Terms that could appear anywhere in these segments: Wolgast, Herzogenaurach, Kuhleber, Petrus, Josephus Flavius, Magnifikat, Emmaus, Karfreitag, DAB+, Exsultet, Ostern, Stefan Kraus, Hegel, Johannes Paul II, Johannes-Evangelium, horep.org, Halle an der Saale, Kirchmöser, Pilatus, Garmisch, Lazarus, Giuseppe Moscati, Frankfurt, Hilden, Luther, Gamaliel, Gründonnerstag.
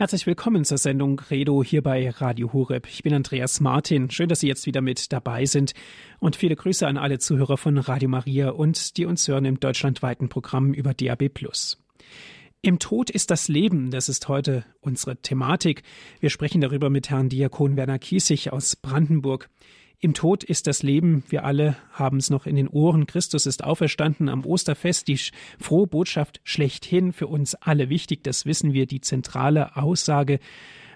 Herzlich willkommen zur Sendung Credo hier bei Radio Horeb. Ich bin Andreas Martin. Schön, dass Sie jetzt wieder mit dabei sind. Und viele Grüße an alle Zuhörer von Radio Maria und die uns hören im deutschlandweiten Programm über DAB+. Im Tod ist das Leben, das ist heute unsere Thematik. Wir sprechen darüber mit Herrn Diakon Werner Kiesig aus Brandenburg. Im Tod ist das Leben, wir alle haben es noch in den Ohren. Christus ist auferstanden am Osterfest, die frohe Botschaft schlechthin, für uns alle wichtig, das wissen wir, die zentrale Aussage.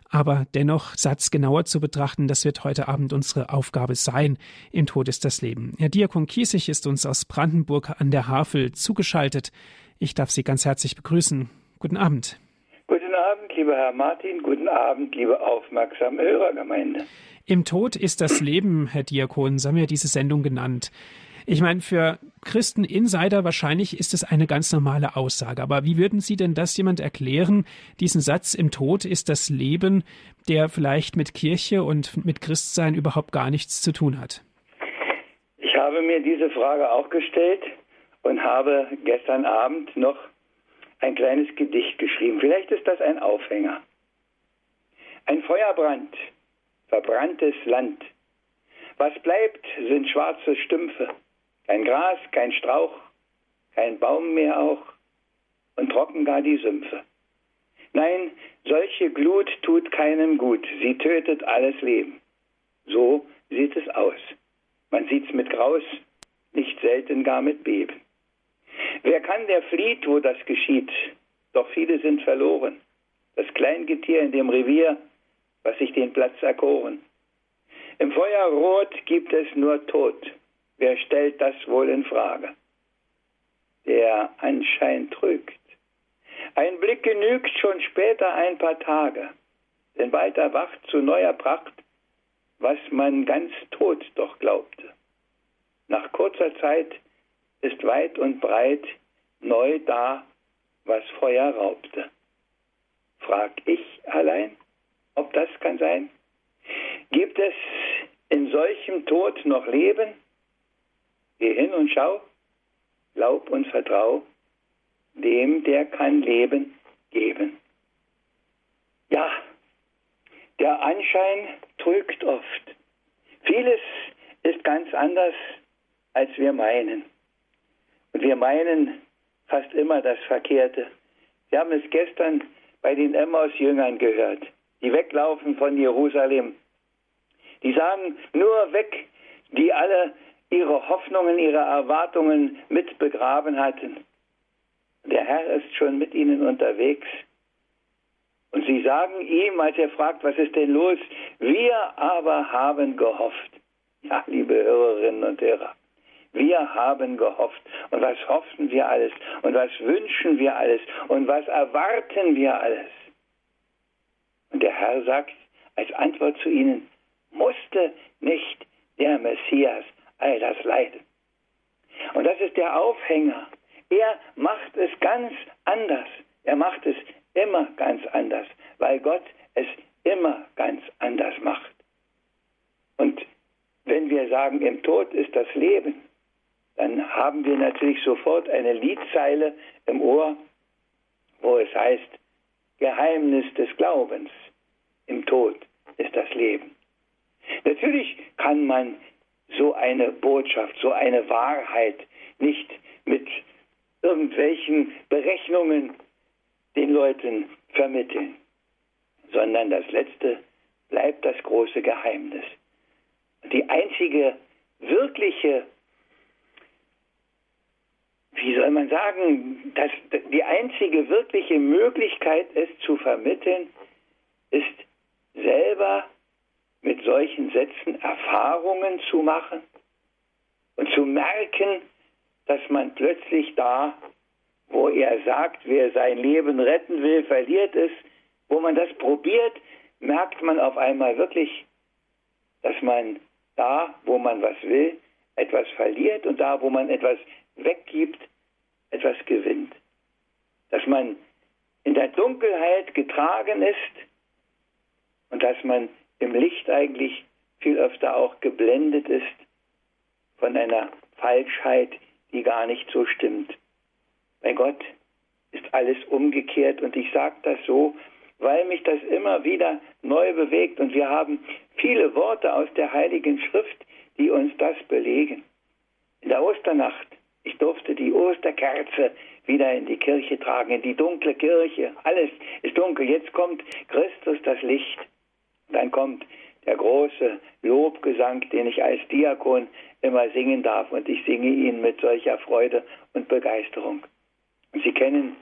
Aber dennoch satzgenauer zu betrachten, das wird heute Abend unsere Aufgabe sein. Im Tod ist das Leben. Herr Diakon Kiesig ist uns aus Brandenburg an der Havel zugeschaltet. Ich darf Sie ganz herzlich begrüßen. Guten Abend. Guten Abend, lieber Herr Martin. Guten Abend, liebe aufmerksame Hörergemeinde. Im Tod ist das Leben, Herr Diakon, so haben wir diese Sendung genannt. Ich meine, für Christen-Insider wahrscheinlich ist es eine ganz normale Aussage. Aber wie würden Sie denn das jemand erklären, diesen Satz, im Tod ist das Leben, der vielleicht mit Kirche und mit Christsein überhaupt gar nichts zu tun hat? Ich habe mir diese Frage auch gestellt und habe gestern Abend noch ein kleines Gedicht geschrieben. Vielleicht ist das ein Aufhänger. Ein Feuerbrand. Verbranntes Land. Was bleibt, sind schwarze Stümpfe. Kein Gras, kein Strauch, kein Baum mehr auch. Und trocken gar die Sümpfe. Nein, solche Glut tut keinem gut. Sie tötet alles Leben. So sieht es aus. Man sieht's mit Graus, nicht selten gar mit Beben. Wer kann, der flieht, wo das geschieht. Doch viele sind verloren. Das Kleingetier in dem Revier, was sich den Platz erkoren. Im Feuer rot gibt es nur Tod. Wer stellt das wohl in Frage? Der Anschein trügt. Ein Blick genügt, schon später ein paar Tage. Denn weiter wacht zu neuer Pracht, was man ganz tot doch glaubte. Nach kurzer Zeit ist weit und breit neu da, was Feuer raubte. Frag ich allein? Ob das kann sein? Gibt es in solchem Tod noch Leben? Geh hin und schau, glaub und vertrau, dem, der kann Leben geben. Ja, der Anschein trügt oft. Vieles ist ganz anders, als wir meinen. Und wir meinen fast immer das Verkehrte. Wir haben es gestern bei den Emmaus-Jüngern gehört, die weglaufen von Jerusalem. Die sagen, nur weg, die alle ihre Hoffnungen, ihre Erwartungen mit begraben hatten. Der Herr ist schon mit ihnen unterwegs. Und sie sagen ihm, als er fragt, was ist denn los? Wir aber haben gehofft. Ja, liebe Hörerinnen und Hörer, wir haben gehofft. Und was hoffen wir alles? Und was wünschen wir alles? Und was erwarten wir alles? Und der Herr sagt als Antwort zu ihnen, musste nicht der Messias all das leiden? Und das ist der Aufhänger. Er macht es ganz anders. Er macht es immer ganz anders, weil Gott es immer ganz anders macht. Und wenn wir sagen, im Tod ist das Leben, dann haben wir natürlich sofort eine Liedzeile im Ohr, wo es heißt, Geheimnis des Glaubens. Im Tod ist das Leben. Natürlich kann man so eine Botschaft, so eine Wahrheit nicht mit irgendwelchen Berechnungen den Leuten vermitteln, sondern das Letzte bleibt das große Geheimnis. Die einzige wirkliche, wie soll man sagen, dass die einzige wirkliche Möglichkeit, es zu vermitteln, ist selber mit solchen Sätzen Erfahrungen zu machen und zu merken, dass man plötzlich da, wo er sagt, wer sein Leben retten will, verliert es, wo man das probiert, merkt man auf einmal wirklich, dass man da, wo man was will, etwas verliert und da, wo man etwas weggibt, etwas gewinnt. Dass man in der Dunkelheit getragen ist und dass man im Licht eigentlich viel öfter auch geblendet ist von einer Falschheit, die gar nicht so stimmt. Bei Gott ist alles umgekehrt und ich sage das so, weil mich das immer wieder neu bewegt. Und wir haben viele Worte aus der Heiligen Schrift, die uns das belegen. In der Osternacht, ich durfte die Osterkerze wieder in die Kirche tragen, in die dunkle Kirche. Alles ist dunkel. Jetzt kommt Christus, das Licht. Dann kommt der große Lobgesang, den ich als Diakon immer singen darf. Und ich singe ihn mit solcher Freude und Begeisterung. Und Sie kennen,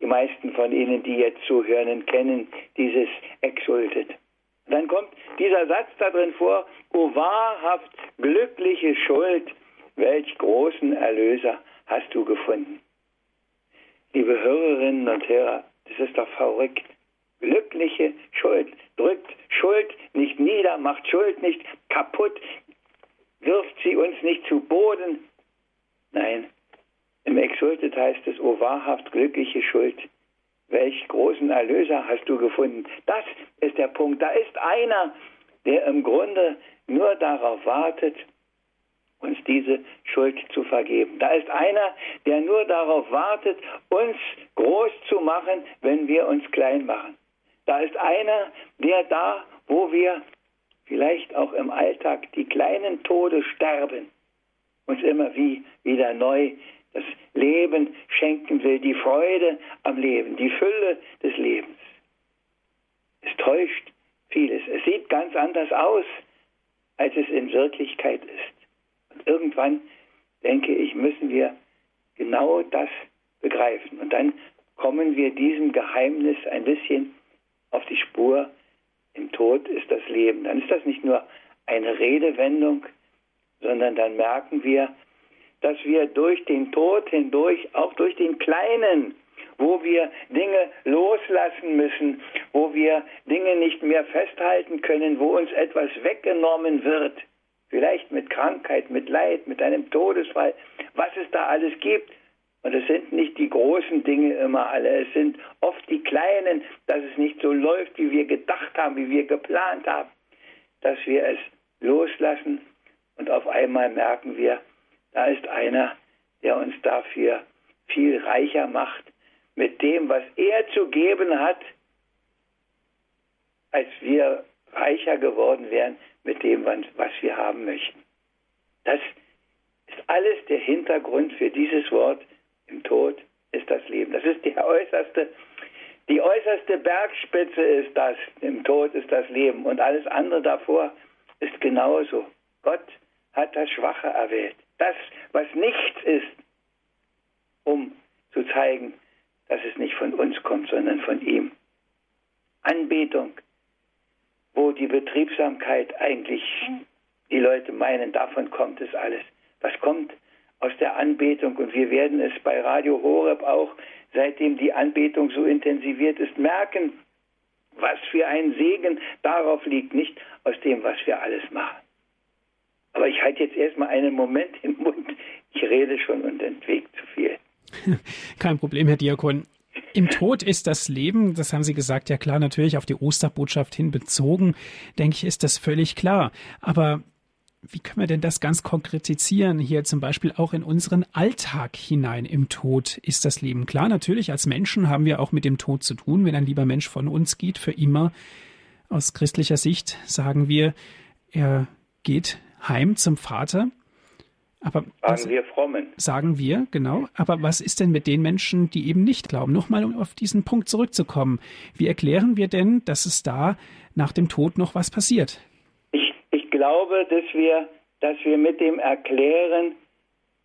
die meisten von Ihnen, die jetzt zuhören, kennen dieses Exsultet. Dann kommt dieser Satz da drin vor: O wahrhaft glückliche Schuld, welch großen Erlöser hast du gefunden. Liebe Hörerinnen und Hörer, das ist doch verrückt. Glückliche Schuld drückt Schuld nicht nieder, macht Schuld nicht kaputt, wirft sie uns nicht zu Boden. Nein, im Exsultet heißt es: O wahrhaft glückliche Schuld, welch großen Erlöser hast du gefunden. Das ist der Punkt. Da ist einer, der im Grunde nur darauf wartet, uns diese Schuld zu vergeben. Da ist einer, der nur darauf wartet, uns groß zu machen, wenn wir uns klein machen. Da ist einer, der da, wo wir vielleicht auch im Alltag die kleinen Tode sterben, uns immer wie wieder neu das Leben schenken will, die Freude am Leben, die Fülle des Lebens. Es täuscht vieles. Es sieht ganz anders aus, als es in Wirklichkeit ist. Und irgendwann, denke ich, müssen wir genau das begreifen. Und dann kommen wir diesem Geheimnis ein bisschen auf die Spur. Im Tod ist das Leben. Dann ist das nicht nur eine Redewendung, sondern dann merken wir, dass wir durch den Tod hindurch, auch durch den Kleinen, wo wir Dinge loslassen müssen, wo wir Dinge nicht mehr festhalten können, wo uns etwas weggenommen wird, vielleicht mit Krankheit, mit Leid, mit einem Todesfall, was es da alles gibt. Und es sind nicht die großen Dinge immer alle, es sind oft die kleinen, dass es nicht so läuft, wie wir gedacht haben, wie wir geplant haben, dass wir es loslassen und auf einmal merken wir, da ist einer, der uns dafür viel reicher macht, mit dem, was er zu geben hat, als wir reicher geworden wären, mit dem, was wir haben möchten. Das ist alles der Hintergrund für dieses Wort: Im Tod ist das Leben. Das ist die äußerste Bergspitze ist das. Im Tod ist das Leben. Und alles andere davor ist genauso. Gott hat das Schwache erwählt. Das, was nichts ist, um zu zeigen, dass es nicht von uns kommt, sondern von ihm. Anbetung, wo die Betriebsamkeit eigentlich, die Leute meinen, davon kommt es alles. Was kommt aus der Anbetung? Und wir werden es bei Radio Horeb auch, seitdem die Anbetung so intensiviert ist, merken, was für ein Segen darauf liegt, nicht aus dem, was wir alles machen. Aber ich halte jetzt erstmal einen Moment im Mund. Ich rede schon und entweg zu viel. Kein Problem, Herr Diakon. Im Tod ist das Leben, das haben Sie gesagt, ja klar, natürlich auf die Osterbotschaft hin bezogen, denke ich, ist das völlig klar. Aber wie können wir denn das ganz konkretisieren, hier zum Beispiel auch in unseren Alltag hinein? Im Tod ist das Leben. Klar, natürlich, als Menschen haben wir auch mit dem Tod zu tun, wenn ein lieber Mensch von uns geht, für immer. Aus christlicher Sicht sagen wir, er geht heim zum Vater. Aber sagen wir, genau. Aber was ist denn mit den Menschen, die eben nicht glauben? Nochmal, um auf diesen Punkt zurückzukommen. Wie erklären wir denn, dass es da nach dem Tod noch was passiert? Ich glaube, dass wir mit dem Erklären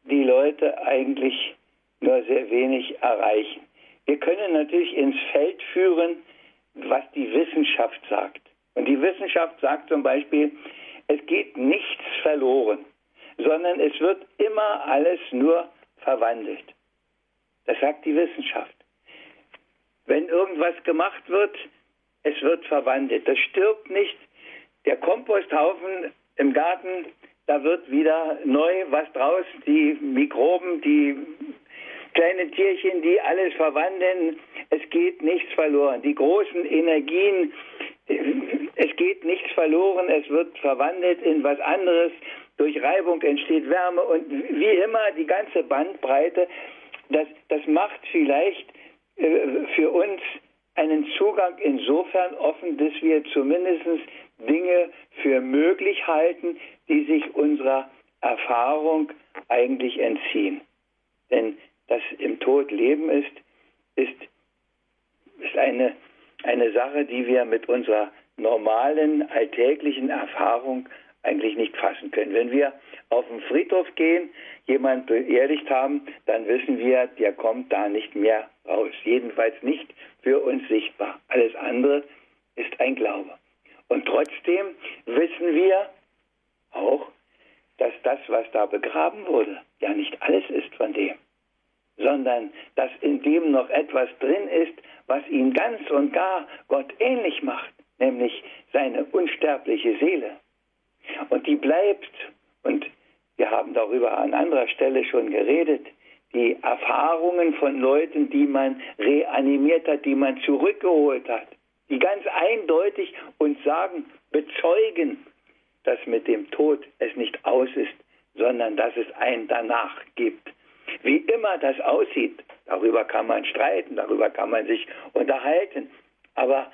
die Leute eigentlich nur sehr wenig erreichen. Wir können natürlich ins Feld führen, was die Wissenschaft sagt. Und die Wissenschaft sagt zum Beispiel: Es geht nichts verloren, sondern es wird immer alles nur verwandelt. Das sagt die Wissenschaft. Wenn irgendwas gemacht wird, es wird verwandelt. Das stirbt nicht. Der Komposthaufen im Garten, da wird wieder neu was draus. Die Mikroben, die kleinen Tierchen, die alles verwandeln. Es geht nichts verloren. Die großen Energien, es geht nichts verloren, es wird verwandelt in was anderes. Durch Reibung entsteht Wärme und wie immer die ganze Bandbreite. Das macht vielleicht für uns einen Zugang insofern offen, dass wir zumindest Dinge für möglich halten, die sich unserer Erfahrung eigentlich entziehen. Denn dass im Tod Leben ist eine Sache, die wir mit unserer normalen, alltäglichen Erfahrung eigentlich nicht fassen können. Wenn wir auf den Friedhof gehen, jemanden beerdigt haben, dann wissen wir, der kommt da nicht mehr raus. Jedenfalls nicht für uns sichtbar. Alles andere ist ein Glaube. Und trotzdem wissen wir auch, dass das, was da begraben wurde, ja nicht alles ist von dem, sondern dass in dem noch etwas drin ist, was ihn ganz und gar Gott ähnlich macht, nämlich seine unsterbliche Seele. Und die bleibt, und wir haben darüber an anderer Stelle schon geredet, die Erfahrungen von Leuten, die man reanimiert hat, die man zurückgeholt hat, die ganz eindeutig uns sagen, bezeugen, dass mit dem Tod es nicht aus ist, sondern dass es ein Danach gibt. Wie immer das aussieht, darüber kann man streiten, darüber kann man sich unterhalten, aber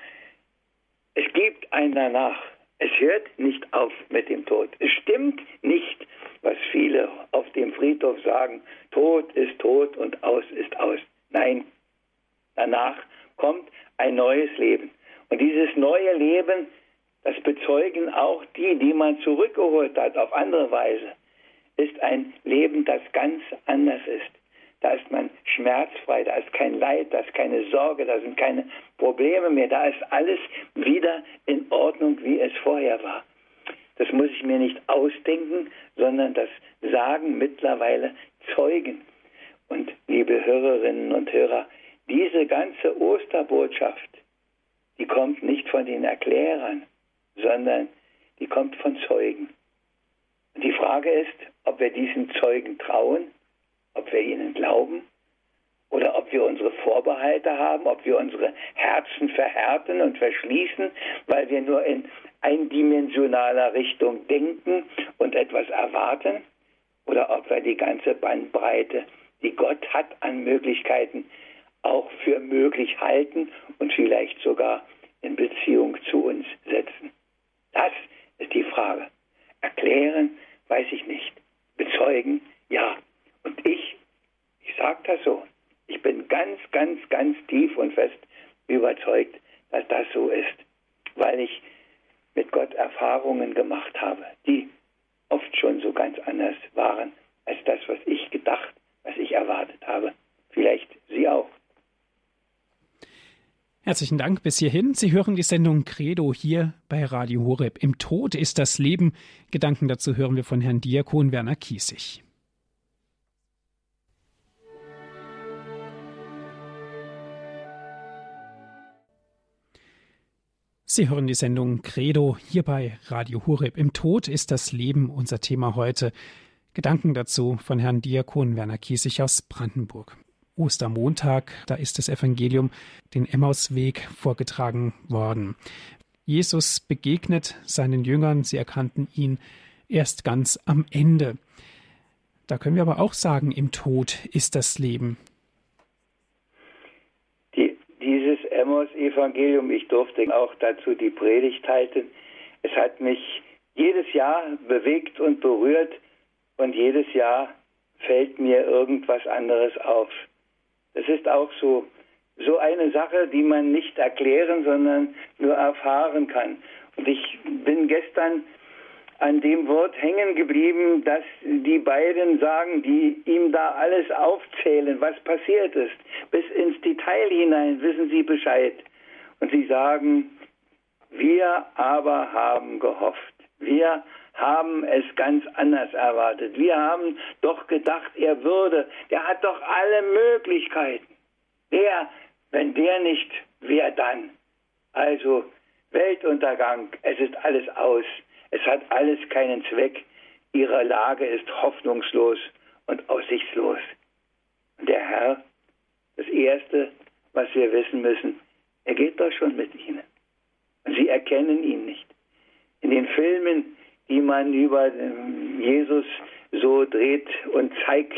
es gibt ein Danach. Es hört nicht auf mit dem Tod. Es stimmt nicht, was viele auf dem Friedhof sagen, Tod ist tot und aus ist aus. Nein, danach kommt ein neues Leben. Und dieses neue Leben, das bezeugen auch die, die man zurückgeholt hat auf andere Weise, ist ein Leben, das ganz anders ist. Da ist man schmerzfrei, da ist kein Leid, da ist keine Sorge, da sind keine Probleme mehr, da ist alles wieder in Ordnung, wie es vorher war. Das muss ich mir nicht ausdenken, sondern das sagen mittlerweile Zeugen. Und liebe Hörerinnen und Hörer, diese ganze Osterbotschaft, die kommt nicht von den Erklärern, sondern die kommt von Zeugen. Und die Frage ist, ob wir diesen Zeugen trauen, ob wir ihnen glauben oder ob wir unsere Vorbehalte haben, ob wir unsere Herzen verhärten und verschließen, weil wir nur in eindimensionaler Richtung denken und etwas erwarten, oder ob wir die ganze Bandbreite, die Gott hat an Möglichkeiten, auch für möglich halten und vielleicht sogar in Beziehung zu uns setzen. Das ist die Frage. Erklären, weiß ich nicht. Bezeugen, ja. Und ich sage das so, ich bin ganz, ganz, ganz tief und fest überzeugt, dass das so ist, weil ich mit Gott Erfahrungen gemacht habe, die oft schon so ganz anders waren als das, was ich gedacht, was ich erwartet habe. Vielleicht Sie auch. Herzlichen Dank bis hierhin. Sie hören die Sendung Credo hier bei Radio Horeb. Im Tod ist das Leben. Gedanken dazu hören wir von Herrn Diakon Werner Kiesig. Sie hören die Sendung Credo hier bei Radio Horeb. Im Tod ist das Leben unser Thema heute. Gedanken dazu von Herrn Diakon Werner Kiesig aus Brandenburg. Ostermontag, da ist das Evangelium den Emmausweg vorgetragen worden. Jesus begegnet seinen Jüngern, sie erkannten ihn erst ganz am Ende. Da können wir aber auch sagen, im Tod ist das Leben. Dieses Emmaus-Evangelium, ich durfte auch dazu die Predigt halten, es hat mich jedes Jahr bewegt und berührt und jedes Jahr fällt mir irgendwas anderes auf. Das ist auch so eine Sache, die man nicht erklären, sondern nur erfahren kann. Und ich bin gestern an dem Wort hängen geblieben, dass die beiden sagen, die ihm da alles aufzählen, was passiert ist. Bis ins Detail hinein wissen sie Bescheid. Und sie sagen, wir aber haben gehofft. Wir haben es ganz anders erwartet. Wir haben doch gedacht, er würde. Der hat doch alle Möglichkeiten. Wenn der nicht, wer dann? Also Weltuntergang, es ist alles aus. Es hat alles keinen Zweck. Ihre Lage ist hoffnungslos und aussichtslos. Und der Herr, das Erste, was wir wissen müssen, er geht doch schon mit ihnen. Und sie erkennen ihn nicht. In den Filmen, die man über Jesus so dreht und zeigt,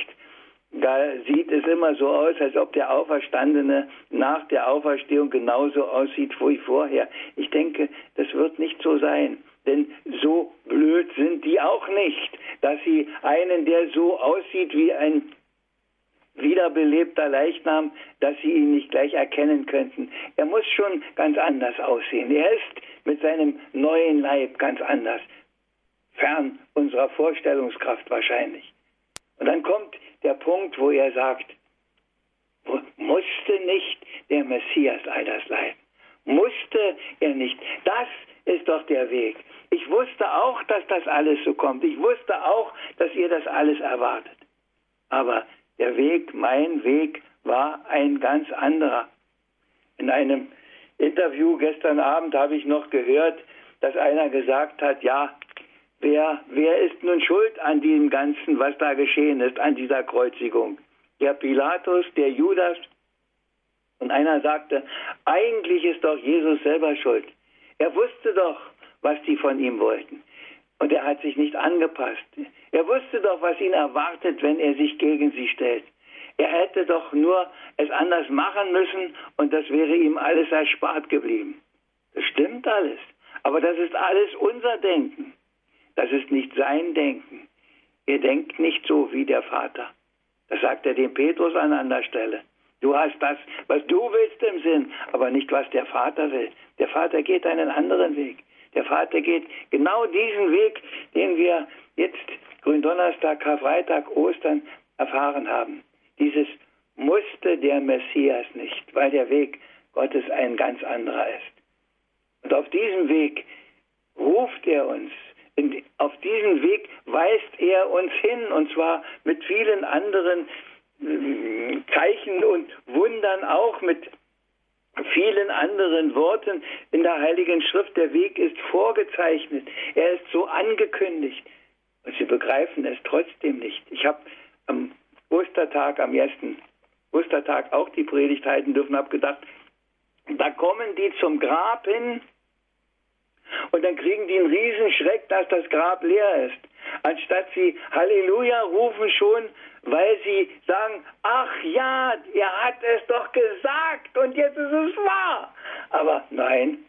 Da sieht es immer so aus, als ob der Auferstandene nach der Auferstehung genauso aussieht wie vorher. Ich denke, das wird nicht so sein. Denn so blöd sind die auch nicht, dass sie einen, der so aussieht wie ein wiederbelebter Leichnam, dass sie ihn nicht gleich erkennen könnten. Er muss schon ganz anders aussehen. Er ist mit seinem neuen Leib ganz anders. Fern unserer Vorstellungskraft wahrscheinlich. Und dann kommt der Punkt, wo er sagt, musste nicht der Messias all das leiden? Musste er nicht? Das ist doch der Weg. Ich wusste auch, dass das alles so kommt. Ich wusste auch, dass ihr das alles erwartet. Aber der Weg, mein Weg, war ein ganz anderer. In einem Interview gestern Abend habe ich noch gehört, dass einer gesagt hat, ja, wer ist nun schuld an dem Ganzen, was da geschehen ist, an dieser Kreuzigung? Der Pilatus, der Judas. Und einer sagte, eigentlich ist doch Jesus selber schuld. Er wusste doch, was die von ihm wollten. Und er hat sich nicht angepasst. Er wusste doch, was ihn erwartet, wenn er sich gegen sie stellt. Er hätte doch nur es anders machen müssen und das wäre ihm alles erspart geblieben. Das stimmt alles. Aber das ist alles unser Denken. Das ist nicht sein Denken. Ihr denkt nicht so wie der Vater. Das sagt er dem Petrus an anderer Stelle. Du hast das, was du willst im Sinn, aber nicht, was der Vater will. Der Vater geht einen anderen Weg. Der Vater geht genau diesen Weg, den wir jetzt Gründonnerstag, Karfreitag, Ostern erfahren haben. Dieses musste der Messias nicht, weil der Weg Gottes ein ganz anderer ist. Und auf diesem Weg ruft er uns. Und auf diesen Weg weist er uns hin, und zwar mit vielen anderen Zeichen und Wundern auch, mit vielen anderen Worten in der Heiligen Schrift. Der Weg ist vorgezeichnet, er ist so angekündigt und sie begreifen es trotzdem nicht. Ich habe am Ostertag, am ersten Ostertag auch die Predigt halten dürfen, habe gedacht, da kommen die zum Grab hin, und dann kriegen die einen Riesenschreck, dass das Grab leer ist. Anstatt sie Halleluja rufen schon, weil sie sagen, ach ja, er hat es doch gesagt und jetzt ist es wahr. Aber nein,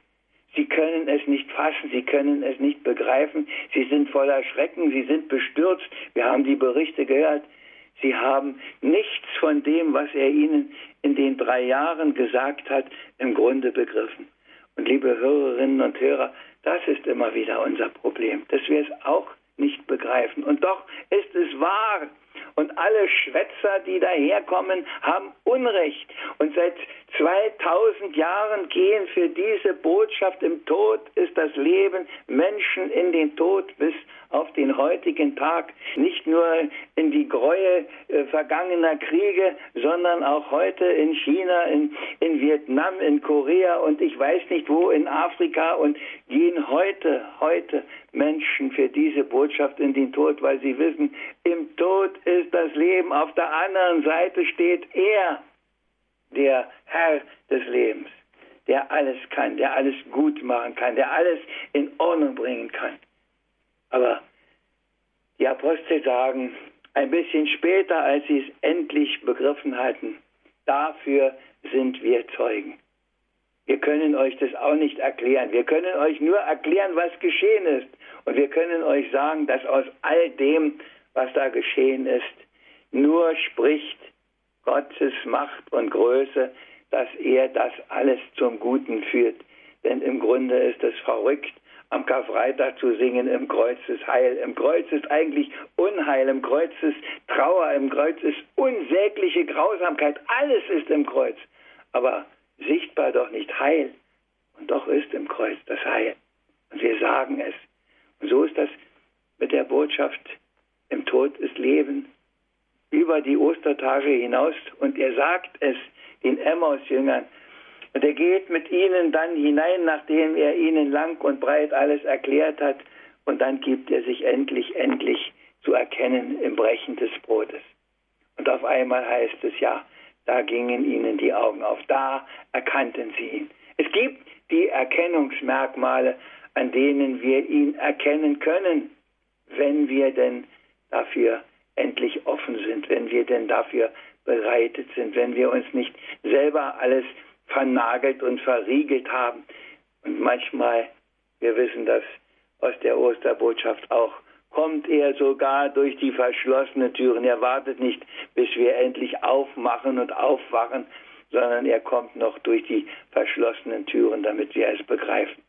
sie können es nicht fassen, sie können es nicht begreifen. Sie sind voller Schrecken, sie sind bestürzt. Wir haben die Berichte gehört. Sie haben nichts von dem, was er ihnen in den 3 Jahren gesagt hat, im Grunde begriffen. Und liebe Hörerinnen und Hörer, das ist immer wieder unser Problem, dass wir es auch nicht begreifen. Und doch ist es wahr. Und alle Schwätzer, die daherkommen, haben Unrecht. Und seit 2000 Jahren gehen für diese Botschaft, im Tod ist das Leben, Menschen in den Tod bis auf den heutigen Tag. Nicht nur in die Gräuel vergangener Kriege, sondern auch heute in China, in Vietnam, in Korea und ich weiß nicht wo, in Afrika. Und gehen heute Menschen für diese Botschaft in den Tod, weil sie wissen, im Tod ist das Leben. Auf der anderen Seite steht er, der Herr des Lebens, der alles kann, der alles gut machen kann, der alles in Ordnung bringen kann. Aber die Apostel sagen, ein bisschen später, als sie es endlich begriffen hatten, dafür sind wir Zeugen. Wir können euch das auch nicht erklären. Wir können euch nur erklären, was geschehen ist. Und wir können euch sagen, dass aus all dem, was da geschehen ist, nur spricht Gottes Macht und Größe, dass er das alles zum Guten führt. Denn im Grunde ist es verrückt, am Karfreitag zu singen, im Kreuz ist Heil, im Kreuz ist eigentlich Unheil, im Kreuz ist Trauer, im Kreuz ist unsägliche Grausamkeit, alles ist im Kreuz. Aber sichtbar doch nicht Heil. Und doch ist im Kreuz das Heil. Und wir sagen es. Und so ist das mit der Botschaft, im Tod ist Leben, über die Ostertage hinaus. Und er sagt es den Emmaus-Jüngern. Und er geht mit ihnen dann hinein, nachdem er ihnen lang und breit alles erklärt hat. Und dann gibt er sich endlich zu erkennen im Brechen des Brotes. Und auf einmal heißt es ja, da gingen ihnen die Augen auf, da erkannten sie ihn. Es gibt die Erkennungsmerkmale, an denen wir ihn erkennen können, wenn wir denn dafür endlich offen sind sind, wenn wir denn dafür bereitet sind, wenn wir uns nicht selber alles vernagelt und verriegelt haben. Und manchmal, wir wissen das aus der Osterbotschaft auch, kommt er sogar durch die verschlossenen Türen. Er wartet nicht, bis wir endlich aufmachen und aufwachen, sondern er kommt noch durch die verschlossenen Türen, damit wir es begreifen.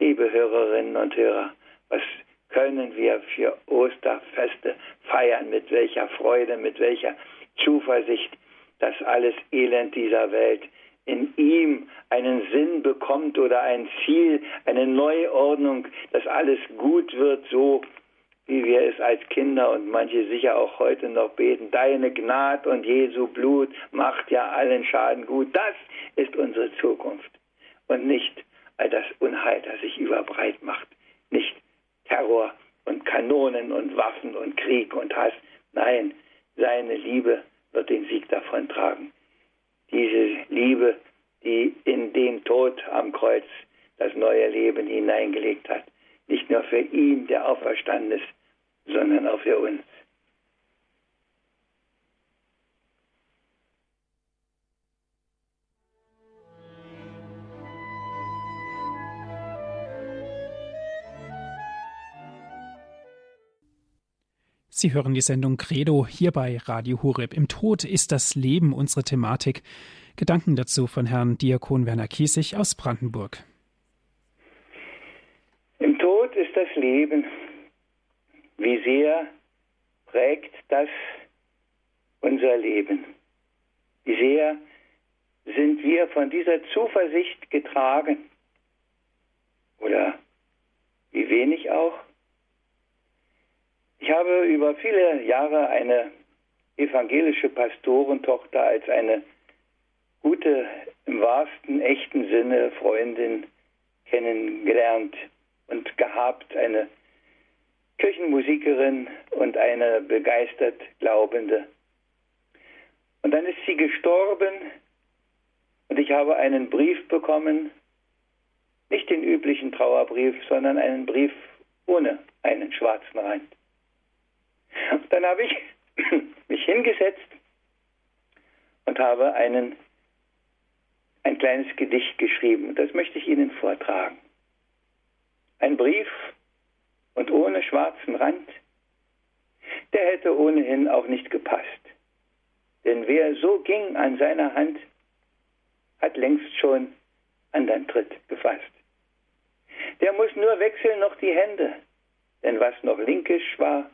Liebe Hörerinnen und Hörer, was können wir für Osterfeste feiern? Mit welcher Freude, mit welcher Zuversicht, dass alles Elend dieser Welt in ihm einen Sinn bekommt oder ein Ziel, eine Neuordnung, dass alles gut wird, so wie wir es als Kinder und manche sicher auch heute noch beten. Deine Gnade und Jesu Blut macht ja allen Schaden gut. Das ist unsere Zukunft und nicht all das Unheil, das sich überbreit macht. Nicht Terror und Kanonen und Waffen und Krieg und Hass. Nein, seine Liebe wird den Sieg davontragen. Diese Liebe, die in den Tod am Kreuz das neue Leben hineingelegt hat. Nicht nur für ihn, der auferstanden ist, sondern auch für uns. Sie hören die Sendung Credo hier bei Radio Horeb. Im Tod ist das Leben unsere Thematik. Gedanken dazu von Herrn Diakon Werner Kiesig aus Brandenburg. Im Tod ist das Leben. Wie sehr prägt das unser Leben? Wie sehr sind wir von dieser Zuversicht getragen? Oder wie wenig auch? Ich habe über viele Jahre eine evangelische Pastorentochter als eine gute, im wahrsten, echten Sinne Freundin kennengelernt und gehabt, eine Kirchenmusikerin und eine begeistert Glaubende. Und dann ist sie gestorben und ich habe einen Brief bekommen, nicht den üblichen Trauerbrief, sondern einen Brief ohne einen schwarzen Rand. Dann habe ich mich hingesetzt und habe ein kleines Gedicht geschrieben. Das möchte ich Ihnen vortragen. Ein Brief und ohne schwarzen Rand, der hätte ohnehin auch nicht gepasst. Denn wer so ging an seiner Hand, hat längst schon andern Tritt gefasst. Der muss nur wechseln noch die Hände, denn was noch linkisch war,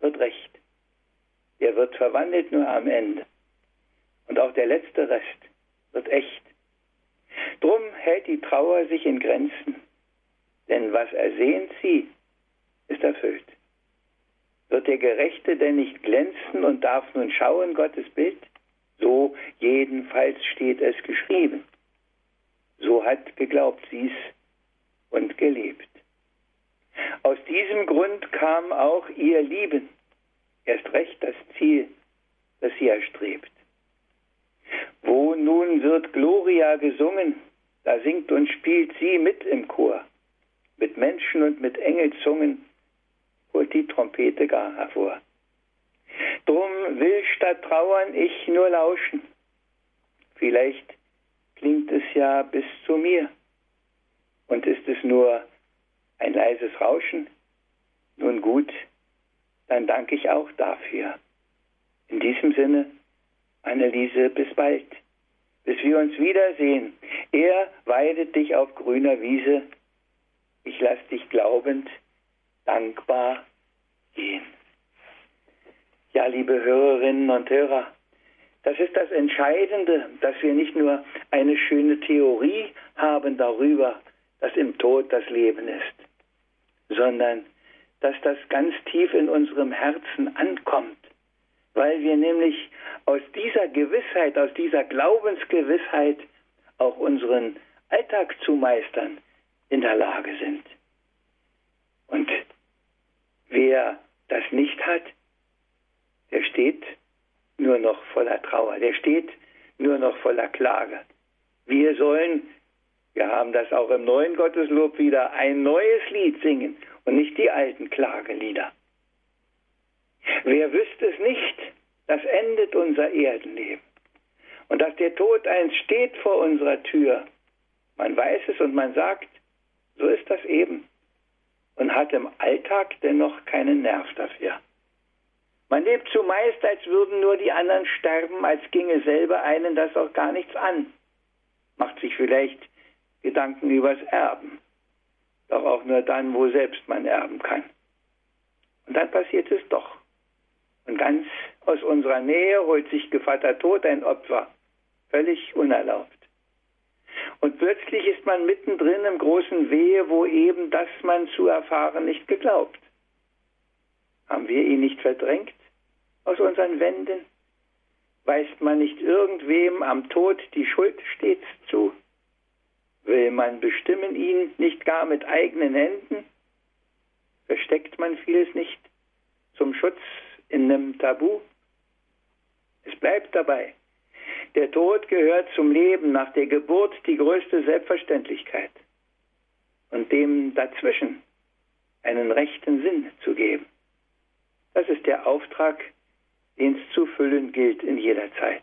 wird recht. Der wird verwandelt nur am Ende. Und auch der letzte Rest wird echt. Drum hält die Trauer sich in Grenzen. Denn was ersehnt sie, ist erfüllt. Wird der Gerechte denn nicht glänzen und darf nun schauen Gottes Bild? So jedenfalls steht es geschrieben. So hat geglaubt sie's und gelebt. Aus diesem Grund kam auch ihr Lieben, erst recht das Ziel, das sie erstrebt. Wo nun wird Gloria gesungen, da singt und spielt sie mit im Chor, mit Menschen und mit Engelzungen holt die Trompete gar hervor. Drum will statt Trauern ich nur lauschen, vielleicht klingt es ja bis zu mir und ist es nur ein leises Rauschen, nun gut, dann danke ich auch dafür. In diesem Sinne, Anneliese, bis bald, bis wir uns wiedersehen. Er weidet dich auf grüner Wiese, ich lass dich glaubend, dankbar gehen. Ja, liebe Hörerinnen und Hörer, das ist das Entscheidende, dass wir nicht nur eine schöne Theorie haben darüber, dass im Tod das Leben ist, sondern dass das ganz tief in unserem Herzen ankommt, weil wir nämlich aus dieser Gewissheit, aus dieser Glaubensgewissheit auch unseren Alltag zu meistern in der Lage sind. Und wer das nicht hat, der steht nur noch voller Trauer, der steht nur noch voller Klage. Wir haben das auch im neuen Gotteslob wieder, ein neues Lied singen und nicht die alten Klagelieder. Wer wüsste es nicht, Das endet unser Erdenleben. Und dass der Tod einst steht vor unserer Tür, man weiß es und man sagt, so ist das eben. Und hat im Alltag dennoch keinen Nerv dafür. Man lebt zumeist, als würden nur die anderen sterben, als ginge selber einen das auch gar nichts an. Macht sich vielleicht Gedanken übers Erben. Doch auch nur dann, wo selbst man erben kann. Und dann passiert es doch. Und ganz aus unserer Nähe holt sich Gevatter Tod ein Opfer. Völlig unerlaubt. Und plötzlich ist man mittendrin im großen Wehe, wo eben das man zu erfahren nicht geglaubt. Haben wir ihn nicht verdrängt aus unseren Wänden? Weist man nicht irgendwem am Tod die Schuld stets zu? Will man bestimmen ihn nicht gar mit eigenen Händen? Versteckt man vieles nicht zum Schutz in einem Tabu? Es bleibt dabei. Der Tod gehört zum Leben, nach der Geburt die größte Selbstverständlichkeit. Und dem dazwischen einen rechten Sinn zu geben. Das ist der Auftrag, den es zu füllen gilt in jeder Zeit.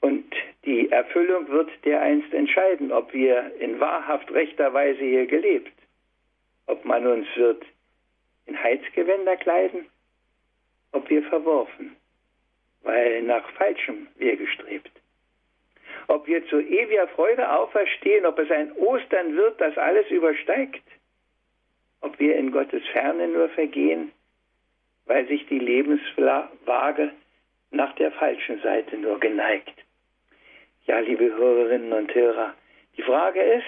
Und die Erfüllung wird dereinst entscheiden, ob wir in wahrhaft rechter Weise hier gelebt, ob man uns wird in Heilsgewänder kleiden, ob wir verworfen, weil nach falschem wir gestrebt. Ob wir zu ewiger Freude auferstehen, ob es ein Ostern wird, das alles übersteigt, ob wir in Gottes Ferne nur vergehen, weil sich die Lebenswaage nach der falschen Seite nur geneigt. Ja, liebe Hörerinnen und Hörer, die Frage ist,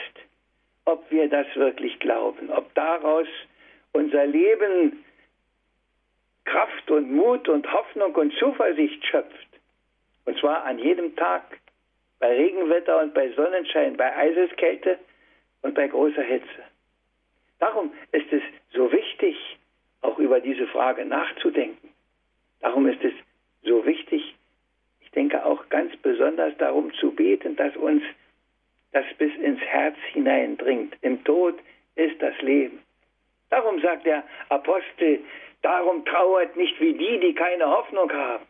ob wir das wirklich glauben, ob daraus unser Leben Kraft und Mut und Hoffnung und Zuversicht schöpft. Und zwar an jedem Tag, bei Regenwetter und bei Sonnenschein, bei Eiseskälte und bei großer Hitze. Darum ist es so wichtig, auch über diese Frage nachzudenken. Darum ist es so wichtig, ich denke auch ganz besonders darum zu beten, dass uns das bis ins Herz hineindringt. Im Tod ist das Leben. Darum sagt der Apostel, darum trauert nicht wie die, die keine Hoffnung haben,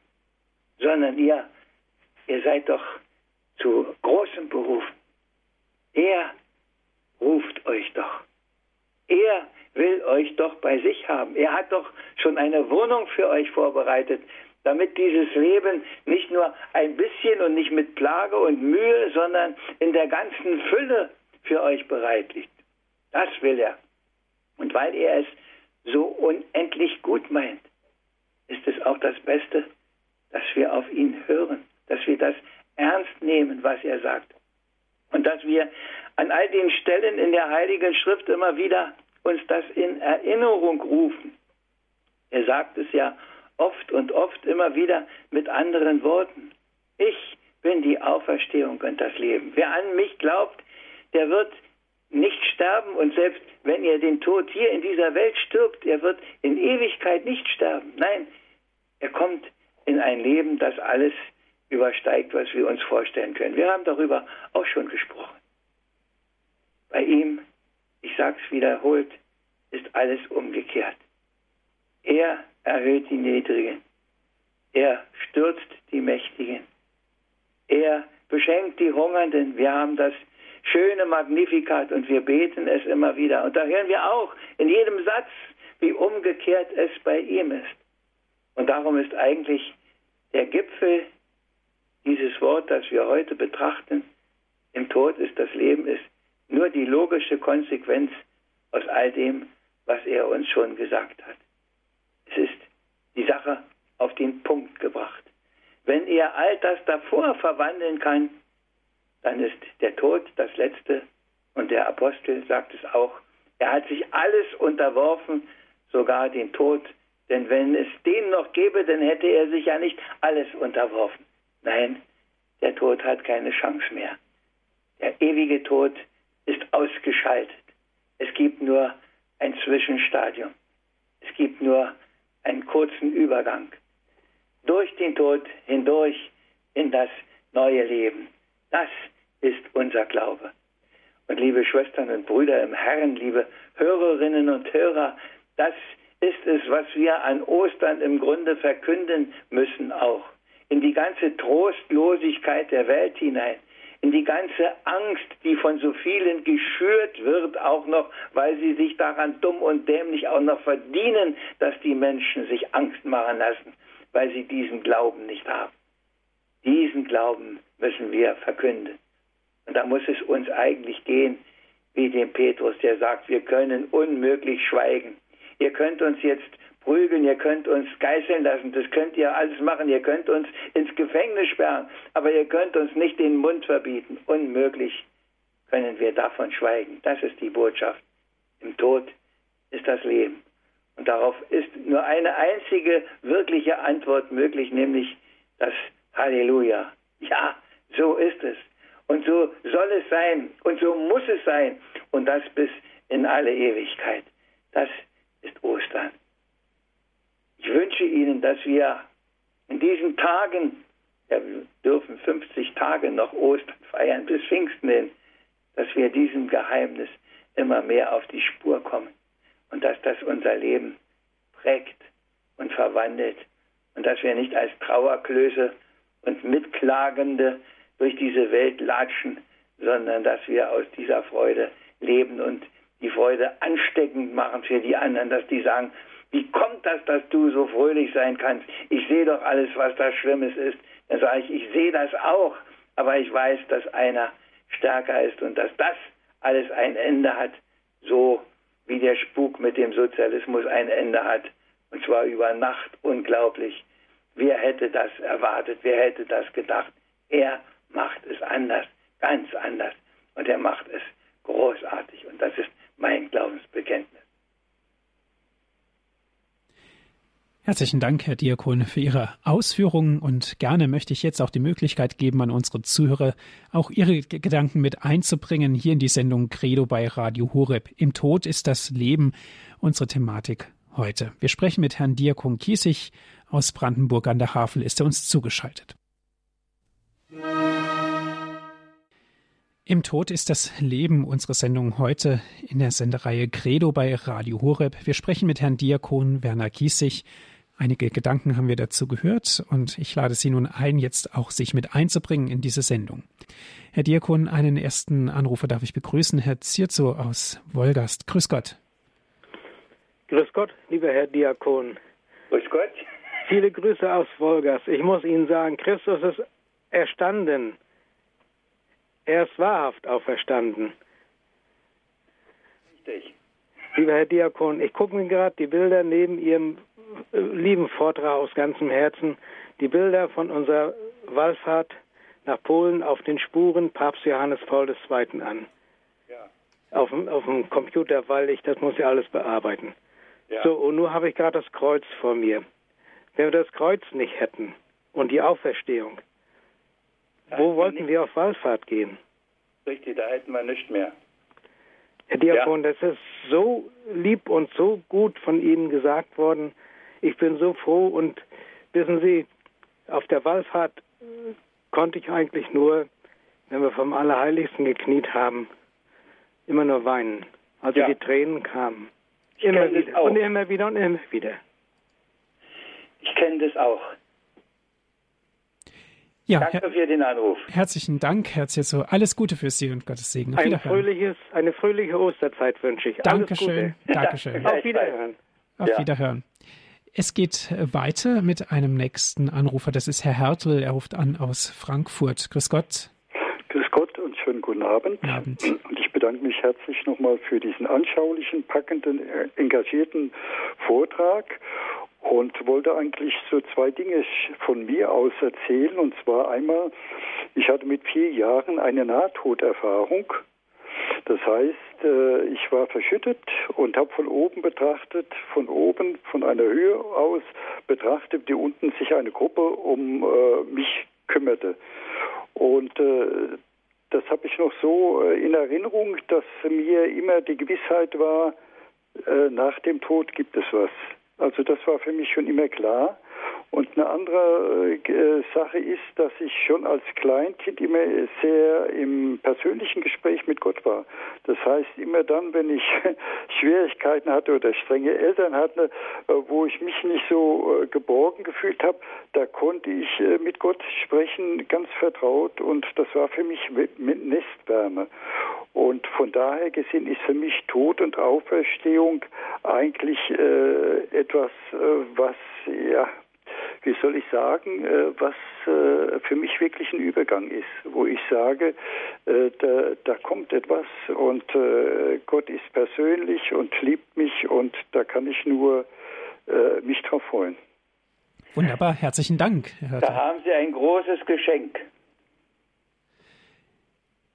sondern ihr seid doch zu großem Beruf. Er ruft euch doch. Er will euch doch bei sich haben. Er hat doch schon eine Wohnung für euch vorbereitet, damit dieses Leben nicht nur ein bisschen und nicht mit Plage und Mühe, sondern in der ganzen Fülle für euch bereit liegt. Das will er. Und weil er es so unendlich gut meint, ist es auch das Beste, dass wir auf ihn hören, dass wir das ernst nehmen, was er sagt. Und dass wir an all den Stellen in der Heiligen Schrift immer wieder uns das in Erinnerung rufen. Er sagt es ja oft und oft immer wieder mit anderen Worten. Ich bin die Auferstehung und das Leben. Wer an mich glaubt, der wird nicht sterben, und selbst wenn er den Tod hier in dieser Welt stirbt, er wird in Ewigkeit nicht sterben. Nein, er kommt in ein Leben, das alles übersteigt, was wir uns vorstellen können. Wir haben darüber auch schon gesprochen. Bei ihm, ich sage es wiederholt, ist alles umgekehrt. Er erhöht die Niedrigen, er stürzt die Mächtigen, er beschenkt die Hungernden. Wir haben das schöne Magnifikat und wir beten es immer wieder. Und da hören wir auch in jedem Satz, wie umgekehrt es bei ihm ist. Und darum ist eigentlich der Gipfel dieses Wort, das wir heute betrachten, im Tod ist das Leben, ist nur die logische Konsequenz aus all dem, was er uns schon gesagt hat. Es ist die Sache auf den Punkt gebracht. Wenn er all das davor verwandeln kann, dann ist der Tod das Letzte, und der Apostel sagt es auch. Er hat sich alles unterworfen, sogar den Tod. Denn wenn es den noch gäbe, dann hätte er sich ja nicht alles unterworfen. Nein, der Tod hat keine Chance mehr. Der ewige Tod ist ausgeschaltet. Es gibt nur ein Zwischenstadium. Es gibt nur einen kurzen Übergang. Durch den Tod hindurch in das neue Leben. Das ist unser Glaube. Und liebe Schwestern und Brüder im Herrn, liebe Hörerinnen und Hörer, das ist es, was wir an Ostern im Grunde verkünden müssen auch. In die ganze Trostlosigkeit der Welt hinein, in die ganze Angst, die von so vielen geschürt wird, auch noch, weil sie sich daran dumm und dämlich auch noch verdienen, dass die Menschen sich Angst machen lassen, weil sie diesen Glauben nicht haben. Diesen Glauben müssen wir verkünden. Und da muss es uns eigentlich gehen, wie dem Petrus, der sagt, wir können unmöglich schweigen. Ihr könnt uns jetzt prügeln, ihr könnt uns geißeln lassen, das könnt ihr alles machen, ihr könnt uns ins Gefängnis sperren, aber ihr könnt uns nicht den Mund verbieten. Unmöglich können wir davon schweigen. Das ist die Botschaft. Im Tod ist das Leben. Und darauf ist nur eine einzige wirkliche Antwort möglich, nämlich das Halleluja. Ja, so ist es. Und so soll es sein. Und so muss es sein. Und das bis in alle Ewigkeit. Das ist Ostern. Ich wünsche Ihnen, dass wir in diesen Tagen, ja, wir dürfen 50 Tage noch Ostern feiern, bis Pfingsten hin, dass wir diesem Geheimnis immer mehr auf die Spur kommen. Und dass das unser Leben prägt und verwandelt. Und dass wir nicht als Trauerklöße und Mitklagende durch diese Welt latschen, sondern dass wir aus dieser Freude leben und die Freude ansteckend machen für die anderen, dass die sagen, wie kommt das, dass du so fröhlich sein kannst? Ich sehe doch alles, was da Schlimmes ist. Dann sage ich, ich sehe das auch, aber ich weiß, dass einer stärker ist und dass das alles ein Ende hat, so wie der Spuk mit dem Sozialismus ein Ende hat, und zwar über Nacht, unglaublich. Wer hätte das erwartet, wer hätte das gedacht? Er macht es anders, ganz anders, und er macht es großartig, und das ist mein Glaubensbekenntnis. Herzlichen Dank, Herr Diakon, für Ihre Ausführungen, und gerne möchte ich jetzt auch die Möglichkeit geben, an unsere Zuhörer auch ihre Gedanken mit einzubringen, hier in die Sendung Credo bei Radio Horeb. Im Tod ist das Leben, unsere Thematik heute. Wir sprechen mit Herrn Diakon Kiesig aus Brandenburg an der Havel, ist er uns zugeschaltet. Im Tod ist das Leben, unsere Sendung heute in der Sendereihe Credo bei Radio Horeb. Wir sprechen mit Herrn Diakon Werner Kiesig. Einige Gedanken haben wir dazu gehört, und ich lade Sie nun ein, jetzt auch sich mit einzubringen in diese Sendung. Herr Diakon, einen ersten Anrufer darf ich begrüßen, Herr Zierzo aus Wolgast. Grüß Gott. Grüß Gott, lieber Herr Diakon. Grüß Gott. Viele Grüße aus Wolgast. Ich muss Ihnen sagen, Christus ist erstanden. Er ist wahrhaft auferstanden. Richtig. Lieber Herr Diakon, ich gucke mir gerade die Bilder neben Ihrem lieben Vortrag aus ganzem Herzen, die Bilder von unserer Wallfahrt nach Polen auf den Spuren Papst Johannes Paul II. An. Ja. Auf dem Computer, weil ich, das muss ja alles bearbeiten. Ja. So, und nun habe ich gerade das Kreuz vor mir. Wenn wir das Kreuz nicht hätten und die Auferstehung, wo wollten wir auf Wallfahrt gehen? Richtig, da hätten wir nichts mehr. Herr Diakon, ja, das ist so lieb und so gut von Ihnen gesagt worden. Ich bin so froh, und wissen Sie, auf der Wallfahrt konnte ich eigentlich nur, wenn wir vom Allerheiligsten gekniet haben, immer nur weinen. Also ja, die Tränen kamen. Immer wieder und immer wieder und immer wieder. Ich kenne das auch. Ja, danke für den Anruf. Herzlichen Dank, Herr Zierzo. Alles Gute für Sie und Gottes Segen. Eine fröhliche Osterzeit wünsche ich. Dankeschön. Dankeschön. Auf Wiederhören. Auf Wiederhören. Es geht weiter mit einem nächsten Anrufer. Das ist Herr Hertel. Er ruft an aus Frankfurt. Grüß Gott. Grüß Gott und schönen guten Abend. Guten Abend. Und ich bedanke mich herzlich nochmal für diesen anschaulichen, packenden, engagierten Vortrag. Und wollte eigentlich so zwei Dinge von mir aus erzählen. Und zwar einmal, ich hatte mit 4 Jahren eine Nahtoderfahrung. Das heißt, ich war verschüttet und habe von einer Höhe aus betrachtet, wie unten sich eine Gruppe um mich kümmerte. Und das habe ich noch so in Erinnerung, dass mir immer die Gewissheit war, nach dem Tod gibt es was. Also das war für mich schon immer klar. Und eine andere Sache ist, dass ich schon als Kleinkind immer sehr im persönlichen Gespräch mit Gott war. Das heißt, immer dann, wenn ich Schwierigkeiten hatte oder strenge Eltern hatte, wo ich mich nicht so geborgen gefühlt habe, da konnte ich mit Gott sprechen, ganz vertraut. Und das war für mich mit Nestwärme. Und von daher gesehen ist für mich Tod und Auferstehung eigentlich etwas, was, ja, wie soll ich sagen, was für mich wirklich ein Übergang ist, wo ich sage, da kommt etwas und Gott ist persönlich und liebt mich und da kann ich nur mich drauf freuen. Wunderbar, herzlichen Dank, Herr Hörter. Da haben Sie ein großes Geschenk.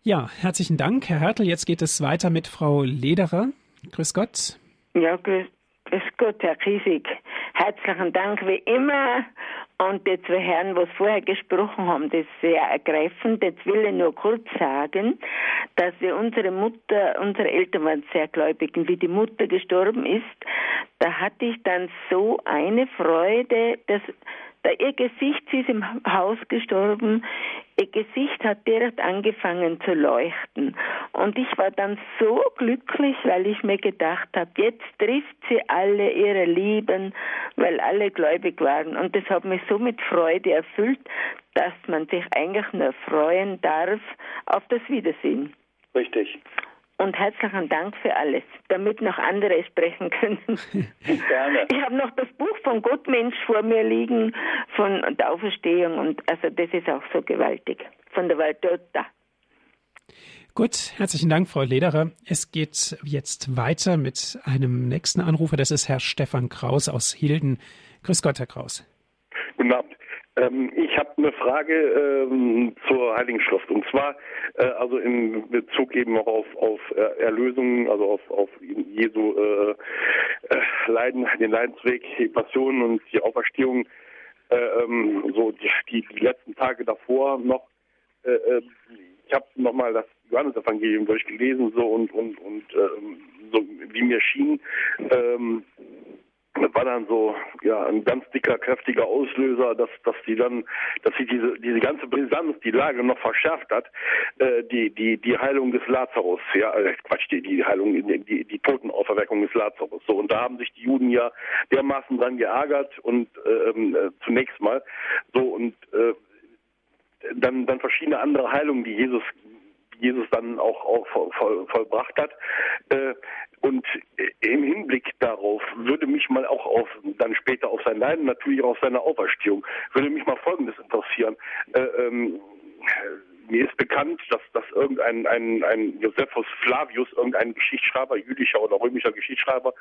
Ja, herzlichen Dank, Herr Hörtel. Jetzt geht es weiter mit Frau Lederer. Grüß Gott. Ja, grüß Gott, Herr Kiesig. Herzlichen Dank wie immer. Und die zwei Herren, die vorher gesprochen haben, das ist sehr ergreifend. Jetzt will ich nur kurz sagen, dass wir unsere Eltern waren sehr gläubig. Und wie die Mutter gestorben ist, da hatte ich dann so eine Freude, dass da ihr Gesicht, sie ist im Haus gestorben, ihr Gesicht hat direkt angefangen zu leuchten. Und ich war dann so glücklich, weil ich mir gedacht habe, jetzt trifft sie alle ihre Lieben, weil alle gläubig waren. Und das hat mich so mit Freude erfüllt, dass man sich eigentlich nur freuen darf auf das Wiedersehen. Richtig. Und herzlichen Dank für alles, damit noch andere sprechen können. Gerne. Ich habe noch das Buch von Gottmensch vor mir liegen, von der Auferstehung. Und also das ist auch so gewaltig, von der Waldotta. Gut, herzlichen Dank, Frau Lederer. Es geht jetzt weiter mit einem nächsten Anrufer. Das ist Herr Stefan Kraus aus Hilden. Grüß Gott, Herr Kraus. Guten Abend. Ich habe eine Frage zur Heiligen Schrift und zwar also in Bezug eben auch auf Erlösung, also auf Jesu Leiden, den Leidensweg, die Passion und die Auferstehung, so die letzten Tage davor noch. Ich habe nochmal das Johannes-Evangelium durchgelesen so und so wie mir schien. War dann so, ja, ein ganz dicker, kräftiger Auslöser, dass sie diese ganze Brisanz, die Lage noch verschärft hat, die Heilung des Lazarus, ja, Quatsch, die Heilung, die Totenauferweckung des Lazarus, so, und da haben sich die Juden ja dermaßen dran geärgert und, zunächst mal, so, und, dann verschiedene andere Heilungen, die Jesus dann auch vollbracht hat. Und im Hinblick darauf würde mich mal auch dann später auf sein Leiden, natürlich auch auf seine Auferstehung, würde mich mal Folgendes interessieren. Mir ist bekannt, dass irgendein Josephus Flavius, irgendein Geschichtsschreiber, jüdischer oder römischer Geschichtsschreiber,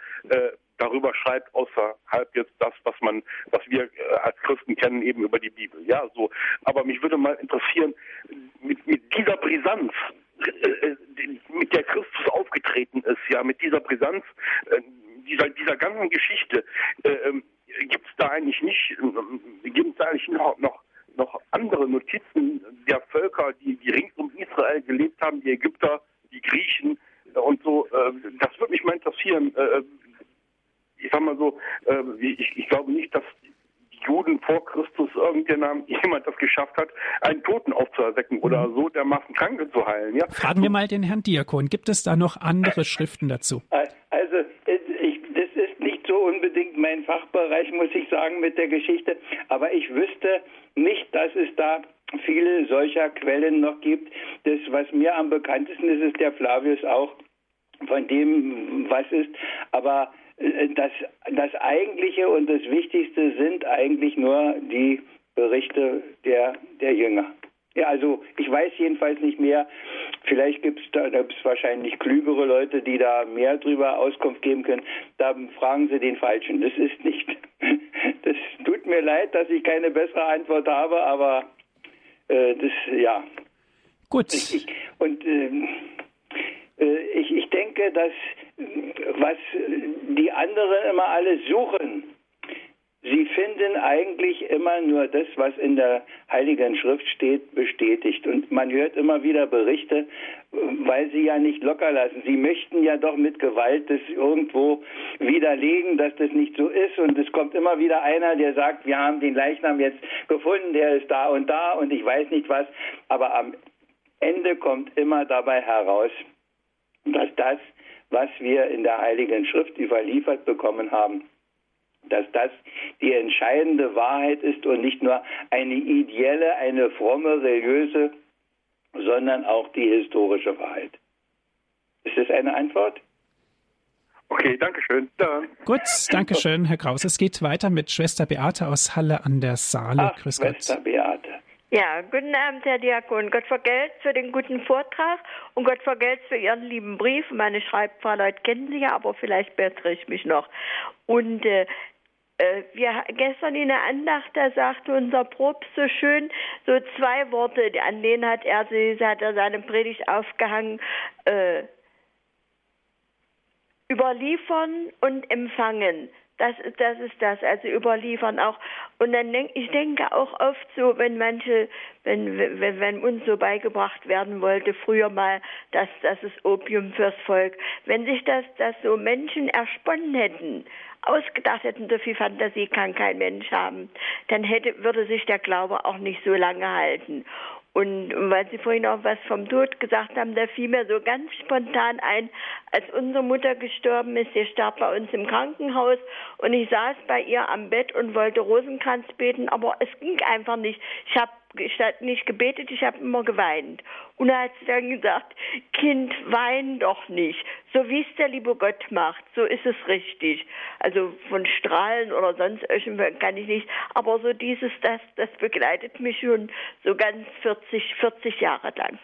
darüber schreibt, außerhalb jetzt das, was wir als Christen kennen, eben über die Bibel. Ja, so. Aber mich würde mal interessieren, mit dieser Brisanz, mit der Christus aufgetreten ist, ja, mit dieser Brisanz, dieser ganzen Geschichte, gibt es da eigentlich noch andere Notizen der Völker, die rings um Israel gelebt haben, die Ägypter, die Griechen und so. Das würde mich mal interessieren. Ich sag mal so, ich glaube nicht, dass die Juden vor Christus jemand das geschafft hat, einen Toten aufzuerwecken oder so dermaßen Kranke zu heilen. Ja? Fragen wir mal den Herrn Diakon. Gibt es da noch andere Schriften dazu? Also, das ist nicht so unbedingt mein Fachbereich, muss ich sagen, mit der Geschichte. Aber ich wüsste nicht, dass es da viele solcher Quellen noch gibt. Das, was mir am bekanntesten ist, ist der Flavius auch, von dem, was ist. Aber das Eigentliche und das Wichtigste sind eigentlich nur die Berichte der Jünger. Ja, also ich weiß jedenfalls nicht mehr. Vielleicht gibt's wahrscheinlich klügere Leute, die da mehr drüber Auskunft geben können. Da fragen Sie den Falschen. Das tut mir leid, dass ich keine bessere Antwort habe, aber ja. Gut. Ich denke, dass was die anderen immer alle suchen, sie finden eigentlich immer nur das, was in der Heiligen Schrift steht, bestätigt. Und man hört immer wieder Berichte, weil sie ja nicht locker lassen. Sie möchten ja doch mit Gewalt das irgendwo widerlegen, dass das nicht so ist. Und es kommt immer wieder einer, der sagt, wir haben den Leichnam jetzt gefunden, der ist da und ich weiß nicht was. Aber am Ende kommt immer dabei heraus, dass das, was wir in der Heiligen Schrift überliefert bekommen haben, dass das die entscheidende Wahrheit ist und nicht nur eine ideelle, eine fromme, religiöse, sondern auch die historische Wahrheit. Ist das eine Antwort? Okay, danke schön. Ja. Gut, danke schön, Herr Kraus. Es geht weiter mit Schwester Beate aus Halle an der Saale. Ach, grüß Gott. Schwester Beate. Ja, guten Abend, Herr Diakon. Gott vergelt für den guten Vortrag und Gott vergelt für Ihren lieben Brief. Meine Schreibfahrleute kennen Sie ja, aber vielleicht bessere ich mich noch. Und wir gestern in der Andacht, da sagte unser Propst so schön, so zwei Worte, an denen hat er seine Predigt aufgehangen, überliefern und empfangen. Das ist das, also überliefern auch. Und dann denke ich auch oft so, wenn uns so beigebracht werden wollte, früher mal, das ist Opium fürs Volk. Wenn sich das so Menschen ersponnen hätten, ausgedacht hätten, so viel Fantasie kann kein Mensch haben, dann würde sich der Glaube auch nicht so lange halten. Und weil Sie vorhin auch was vom Tod gesagt haben, da fiel mir so ganz spontan ein, als unsere Mutter gestorben ist, sie starb bei uns im Krankenhaus und ich saß bei ihr am Bett und wollte Rosenkranz beten, aber es ging einfach nicht. Ich habe nicht gebetet, ich habe immer geweint. Und da hat sie dann gesagt, Kind, wein doch nicht. So wie es der liebe Gott macht, so ist es richtig. Also von Strahlen oder sonst kann ich nicht. Aber so dieses, das begleitet mich schon so ganz 40 Jahre lang.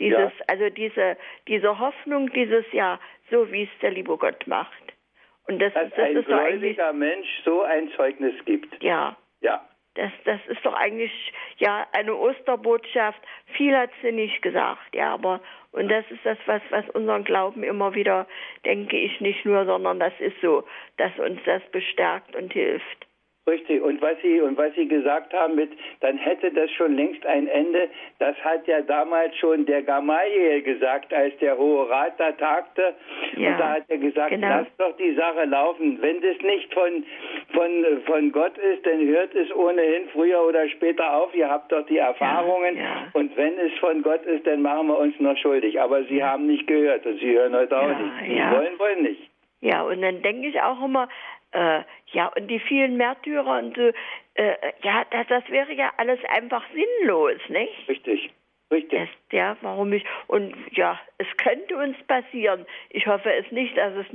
Dieses, ja. Also diese Hoffnung, dieses ja, so wie es der liebe Gott macht. Und dass ein ist gläubiger Mensch so ein Zeugnis gibt. Ja. Ja. Das ist doch eigentlich ja eine Osterbotschaft. Viel hat sie nicht gesagt, ja, aber und das ist das, was unseren Glauben immer wieder, denke ich, nicht nur, sondern das ist so, dass uns das bestärkt und hilft. Richtig. Und was Sie gesagt haben mit, dann hätte das schon längst ein Ende. Das hat ja damals schon der Gamaliel gesagt, als der Hohe Rat da tagte. Ja, und da hat er gesagt, genau. Lasst doch die Sache laufen. Wenn das nicht von Gott ist, dann hört es ohnehin früher oder später auf. Ihr habt doch die Erfahrungen. Ja, ja. Und wenn es von Gott ist, dann machen wir uns noch schuldig. Aber Sie haben nicht gehört und Sie hören heute auch nicht. Sie wollen nicht. Ja, und dann denke ich auch immer, ja, und die vielen Märtyrer und so, ja, das wäre ja alles einfach sinnlos, nicht? Richtig. Es könnte uns passieren. Ich hoffe es nicht, dass es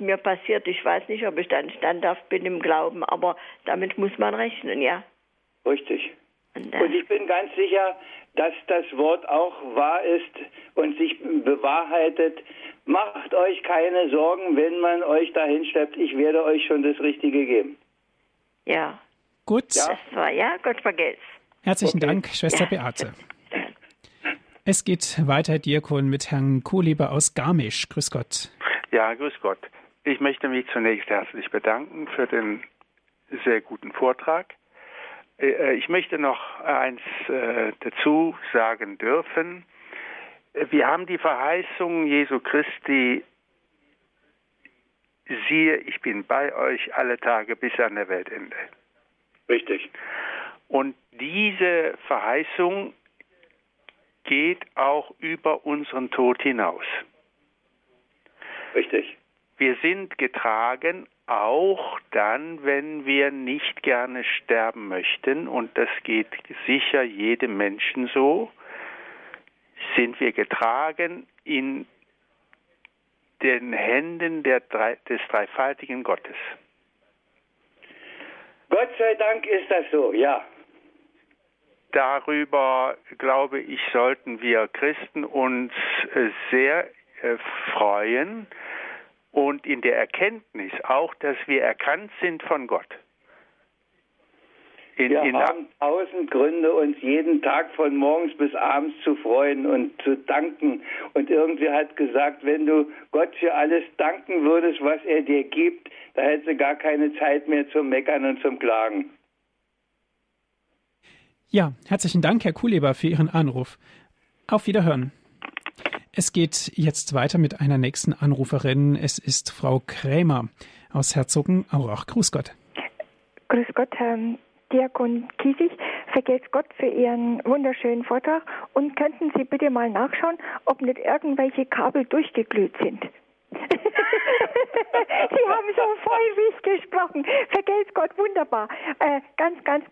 mir passiert. Ich weiß nicht, ob ich dann standhaft bin im Glauben, aber damit muss man rechnen, ja. Richtig. Und ich bin ganz sicher, dass das Wort auch wahr ist und sich bewahrheitet. Macht euch keine Sorgen, wenn man euch dahin schleppt. Ich werde euch schon das Richtige geben. Ja. Gut. Ja, das war, ja Gott vergelt's. Herzlichen Dank, Schwester Beate. Es geht weiter, Diakon, mit Herrn Kuhleber aus Garmisch. Grüß Gott. Ja, grüß Gott. Ich möchte mich zunächst herzlich bedanken für den sehr guten Vortrag. Ich möchte noch eins dazu sagen dürfen. Wir haben die Verheißung Jesu Christi, siehe, ich bin bei euch alle Tage bis an der Weltende. Richtig. Und diese Verheißung geht auch über unseren Tod hinaus. Richtig. Wir sind getragen, auch dann, wenn wir nicht gerne sterben möchten, und das geht sicher jedem Menschen so, sind wir getragen in den Händen des dreifaltigen Gottes. Gott sei Dank ist das so, ja. Darüber, glaube ich, sollten wir Christen uns sehr freuen, und in der Erkenntnis auch, dass wir erkannt sind von Gott. Wir haben 1000 Gründe, uns jeden Tag von morgens bis abends zu freuen und zu danken. Und irgendwer hat gesagt, wenn du Gott für alles danken würdest, was er dir gibt, da hättest du gar keine Zeit mehr zum Meckern und zum Klagen. Ja, herzlichen Dank, Herr Kuhleber, für Ihren Anruf. Auf Wiederhören. Es geht jetzt weiter mit einer nächsten Anruferin. Es ist Frau Krämer aus Herzogenaurach. Grüß Gott. Grüß Gott, Herr Diakon Kiesig. Vergelt's Gott für Ihren wunderschönen Vortrag. Und könnten Sie bitte mal nachschauen, ob nicht irgendwelche Kabel durchgeglüht sind? Sie haben so feurig gesprochen. Vergelt's Gott, wunderbar.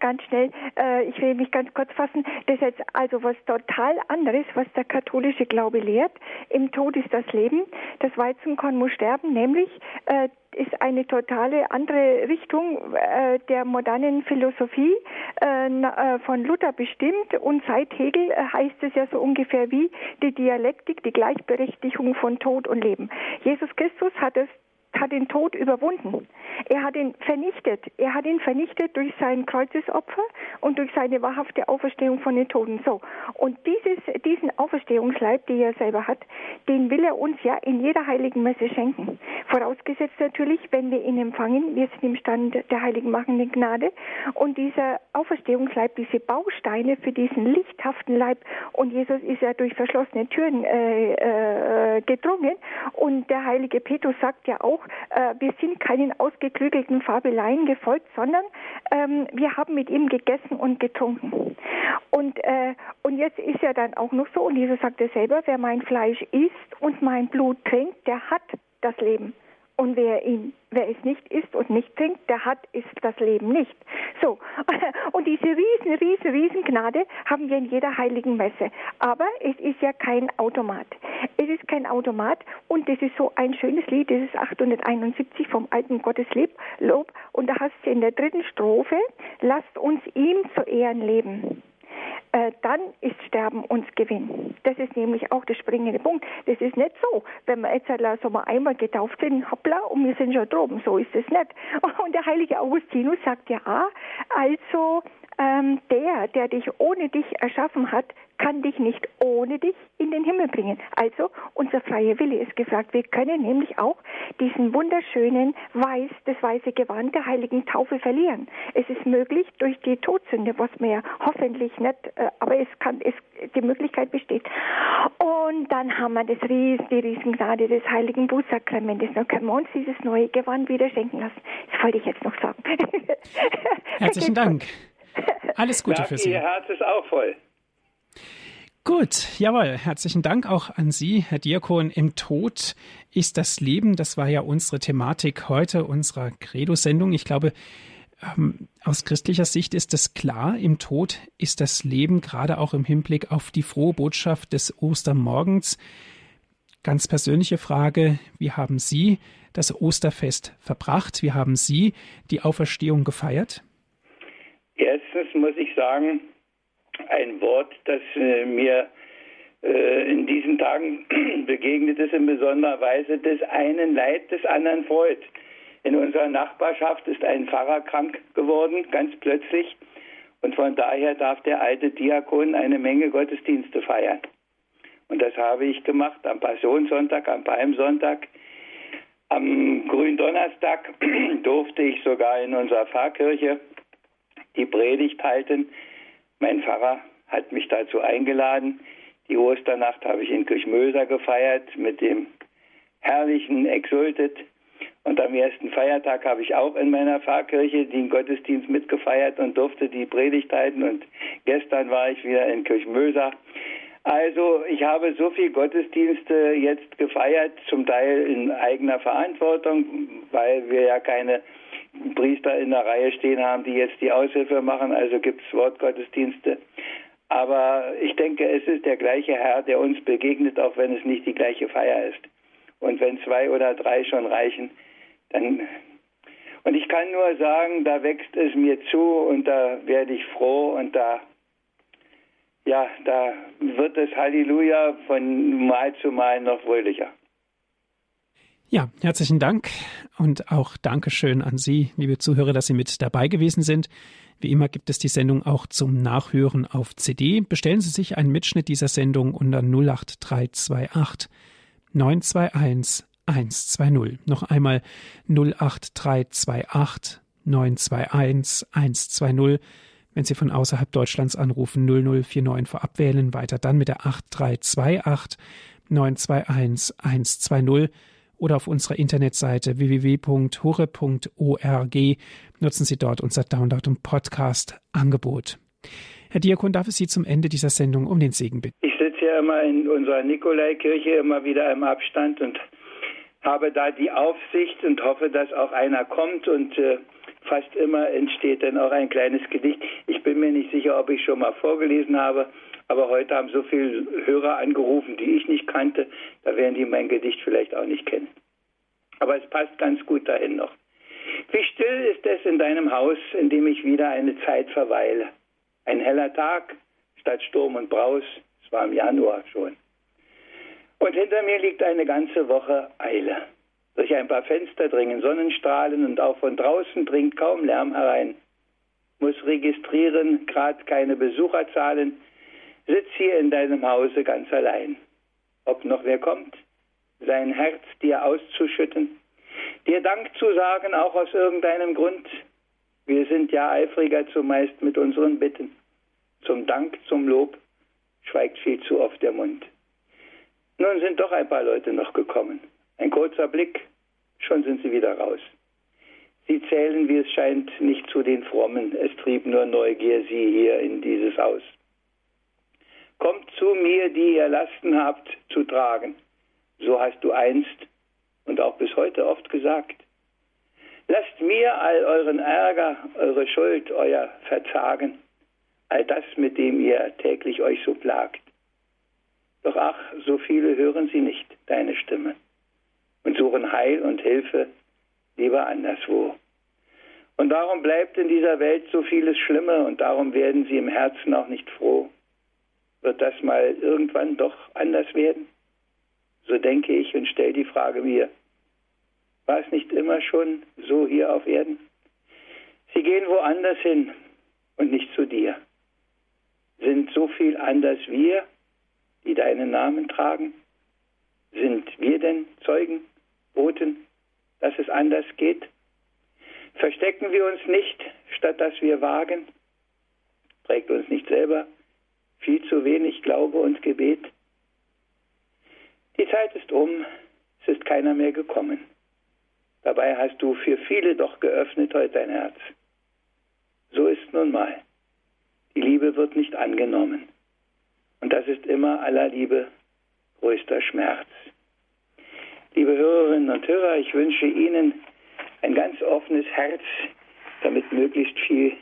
Ganz schnell. Ich will mich ganz kurz fassen. Das ist jetzt also was total anderes, was der katholische Glaube lehrt. Im Tod ist das Leben. Das Weizenkorn muss sterben, nämlich ist eine totale andere Richtung der modernen Philosophie von Luther bestimmt, und seit Hegel heißt es ja so ungefähr wie die Dialektik, die Gleichberechtigung von Tod und Leben. Jesus Christus hat den Tod überwunden. Er hat ihn vernichtet. Er hat ihn vernichtet durch sein Kreuzesopfer und durch seine wahrhafte Auferstehung von den Toten. So. Und diesen Auferstehungsleib, den er selber hat, den will er uns ja in jeder heiligen Messe schenken. Vorausgesetzt natürlich, wenn wir ihn empfangen, wir sind im Stand der heiligen machenden Gnade. Und dieser Auferstehungsleib, diese Bausteine für diesen lichthaften Leib, und Jesus ist ja durch verschlossene Türen gedrungen, und der heilige Petrus sagt ja auch, wir sind keinen ausgeklügelten Fabeleien gefolgt, sondern wir haben mit ihm gegessen und getrunken. Und jetzt ist ja dann auch noch so, und Jesus sagte selber, wer mein Fleisch isst und mein Blut trinkt, der hat das Leben. Und wer es nicht isst und nicht trinkt, der hat es das Leben nicht. So, und diese riesen Gnade haben wir in jeder heiligen Messe. Aber es ist ja kein Automat. Es ist kein Automat, und das ist so ein schönes Lied, das ist 871 vom alten Gotteslob. Und da hast du in der 3. Strophe, lasst uns ihm zu Ehren leben. Dann ist Sterben uns Gewinn. Das ist nämlich auch der springende Punkt. Das ist nicht so, wenn wir jetzt so mal einmal getauft sind, hoppla, und wir sind schon droben. So ist es nicht. Und der heilige Augustinus sagt ja, also der dich ohne dich erschaffen hat, kann dich nicht ohne dich in den Himmel bringen. Also unser freier Wille ist gefragt. Wir können nämlich auch diesen wunderschönen das weiße Gewand der heiligen Taufe verlieren. Es ist möglich durch die Todsünde, was wir ja hoffentlich nicht, aber die Möglichkeit besteht. Und dann haben wir die Riesengnade des heiligen Bußsakramentes. Dann können wir uns dieses neue Gewand wieder schenken lassen. Das wollte ich jetzt noch sagen. Herzlichen Dank. Alles Gute für Sie. Ihr Herz ist auch voll. Gut, jawohl. Herzlichen Dank auch an Sie, Herr Diakon. Im Tod ist das Leben. Das war ja unsere Thematik heute, unserer Credo-Sendung. Ich glaube, aus christlicher Sicht ist es klar, im Tod ist das Leben, gerade auch im Hinblick auf die frohe Botschaft des Ostermorgens. Ganz persönliche Frage, wie haben Sie das Osterfest verbracht? Wie haben Sie die Auferstehung gefeiert? Erstens muss ich sagen, ein Wort, das mir in diesen Tagen begegnet ist in besonderer Weise, des einen Leid, des anderen Freud. In unserer Nachbarschaft ist ein Pfarrer krank geworden, ganz plötzlich. Und von daher darf der alte Diakon eine Menge Gottesdienste feiern. Und das habe ich gemacht am Passionssonntag, am Palmsonntag. Am Gründonnerstag durfte ich sogar in unserer Pfarrkirche die Predigt halten. Mein Pfarrer hat mich dazu eingeladen. Die Osternacht habe ich in Kirchmöser gefeiert mit dem herrlichen Exsultet. Und am ersten Feiertag habe ich auch in meiner Pfarrkirche den Gottesdienst mitgefeiert und durfte die Predigt halten. Und gestern war ich wieder in Kirchmöser. Also ich habe so viele Gottesdienste jetzt gefeiert, zum Teil in eigener Verantwortung, weil wir ja keine Priester in der Reihe stehen haben, die jetzt die Aushilfe machen, also gibt es Wortgottesdienste. Aber ich denke, es ist der gleiche Herr, der uns begegnet, auch wenn es nicht die gleiche Feier ist. Und wenn 2 oder 3 schon reichen, dann... Und ich kann nur sagen, da wächst es mir zu und da werde ich froh und da wird das Halleluja von Mal zu Mal noch fröhlicher. Ja, herzlichen Dank und auch Dankeschön an Sie, liebe Zuhörer, dass Sie mit dabei gewesen sind. Wie immer gibt es die Sendung auch zum Nachhören auf CD. Bestellen Sie sich einen Mitschnitt dieser Sendung unter 08328 921 120. Noch einmal 08328 921 120. Wenn Sie von außerhalb Deutschlands anrufen, 0049 vorab wählen, weiter dann mit der 8328 921 120 oder auf unserer Internetseite www.horeb.org. Nutzen Sie dort unser Download- und Podcast-Angebot. Herr Diakon, darf ich Sie zum Ende dieser Sendung um den Segen bitten? Ich sitze ja immer in unserer Nikolaikirche, immer wieder im Abstand und habe da die Aufsicht und hoffe, dass auch einer kommt und fast immer entsteht dann auch ein kleines Gedicht. Ich bin mir nicht sicher, ob ich schon mal vorgelesen habe, aber heute haben so viele Hörer angerufen, die ich nicht kannte, da werden die mein Gedicht vielleicht auch nicht kennen. Aber es passt ganz gut dahin noch. Wie still ist es in deinem Haus, in dem ich wieder eine Zeit verweile. Ein heller Tag statt Sturm und Braus, es war im Januar schon. Und hinter mir liegt eine ganze Woche Eile. Durch ein paar Fenster dringen Sonnenstrahlen und auch von draußen dringt kaum Lärm herein. Muss registrieren, gerade keine Besucherzahlen. Sitz hier in deinem Hause ganz allein. Ob noch wer kommt, sein Herz dir auszuschütten, dir Dank zu sagen, auch aus irgendeinem Grund. Wir sind ja eifriger zumeist mit unseren Bitten. Zum Dank, zum Lob schweigt viel zu oft der Mund. Nun sind doch ein paar Leute noch gekommen. Ein kurzer Blick, schon sind sie wieder raus. Sie zählen, wie es scheint, nicht zu den Frommen. Es trieb nur Neugier sie hier in dieses Haus. Kommt zu mir, die ihr Lasten habt, zu tragen. So hast du einst und auch bis heute oft gesagt. Lasst mir all euren Ärger, eure Schuld, euer Verzagen, all das, mit dem ihr täglich euch so plagt. Doch ach, so viele hören sie nicht, deine Stimme, und suchen Heil und Hilfe lieber anderswo. Und darum bleibt in dieser Welt so vieles Schlimme und darum werden sie im Herzen auch nicht froh. Wird das mal irgendwann doch anders werden? So denke ich und stelle die Frage mir, war es nicht immer schon so hier auf Erden? Sie gehen woanders hin und nicht zu dir. Sind so viel anders wir, die deinen Namen tragen? Sind wir denn Zeugen, Boten, dass es anders geht? Verstecken wir uns nicht, statt dass wir wagen? Trägt uns nicht selber viel zu wenig Glaube und Gebet? Die Zeit ist um, es ist keiner mehr gekommen. Dabei hast du für viele doch geöffnet heute dein Herz. So ist nun mal. Die Liebe wird nicht angenommen. Und das ist immer aller Liebe größter Schmerz. Liebe Hörerinnen und Hörer, ich wünsche Ihnen ein ganz offenes Herz, damit möglichst viel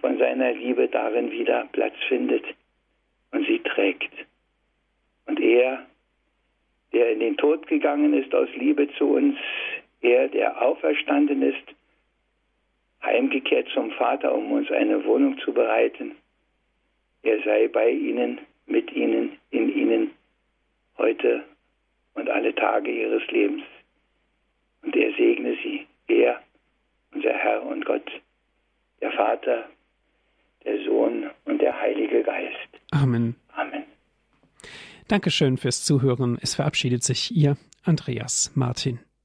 von seiner Liebe darin wieder Platz findet und sie trägt. Und er, der in den Tod gegangen ist aus Liebe zu uns, er, der auferstanden ist, heimgekehrt zum Vater, um uns eine Wohnung zu bereiten, er sei bei Ihnen, mit Ihnen, in Ihnen, heute und alle Tage Ihres Lebens. Und er segne Sie, er, unser Herr und Gott, der Vater, der Sohn und der Heilige Geist. Amen. Amen. Dankeschön fürs Zuhören. Es verabschiedet sich Ihr Andreas Martin.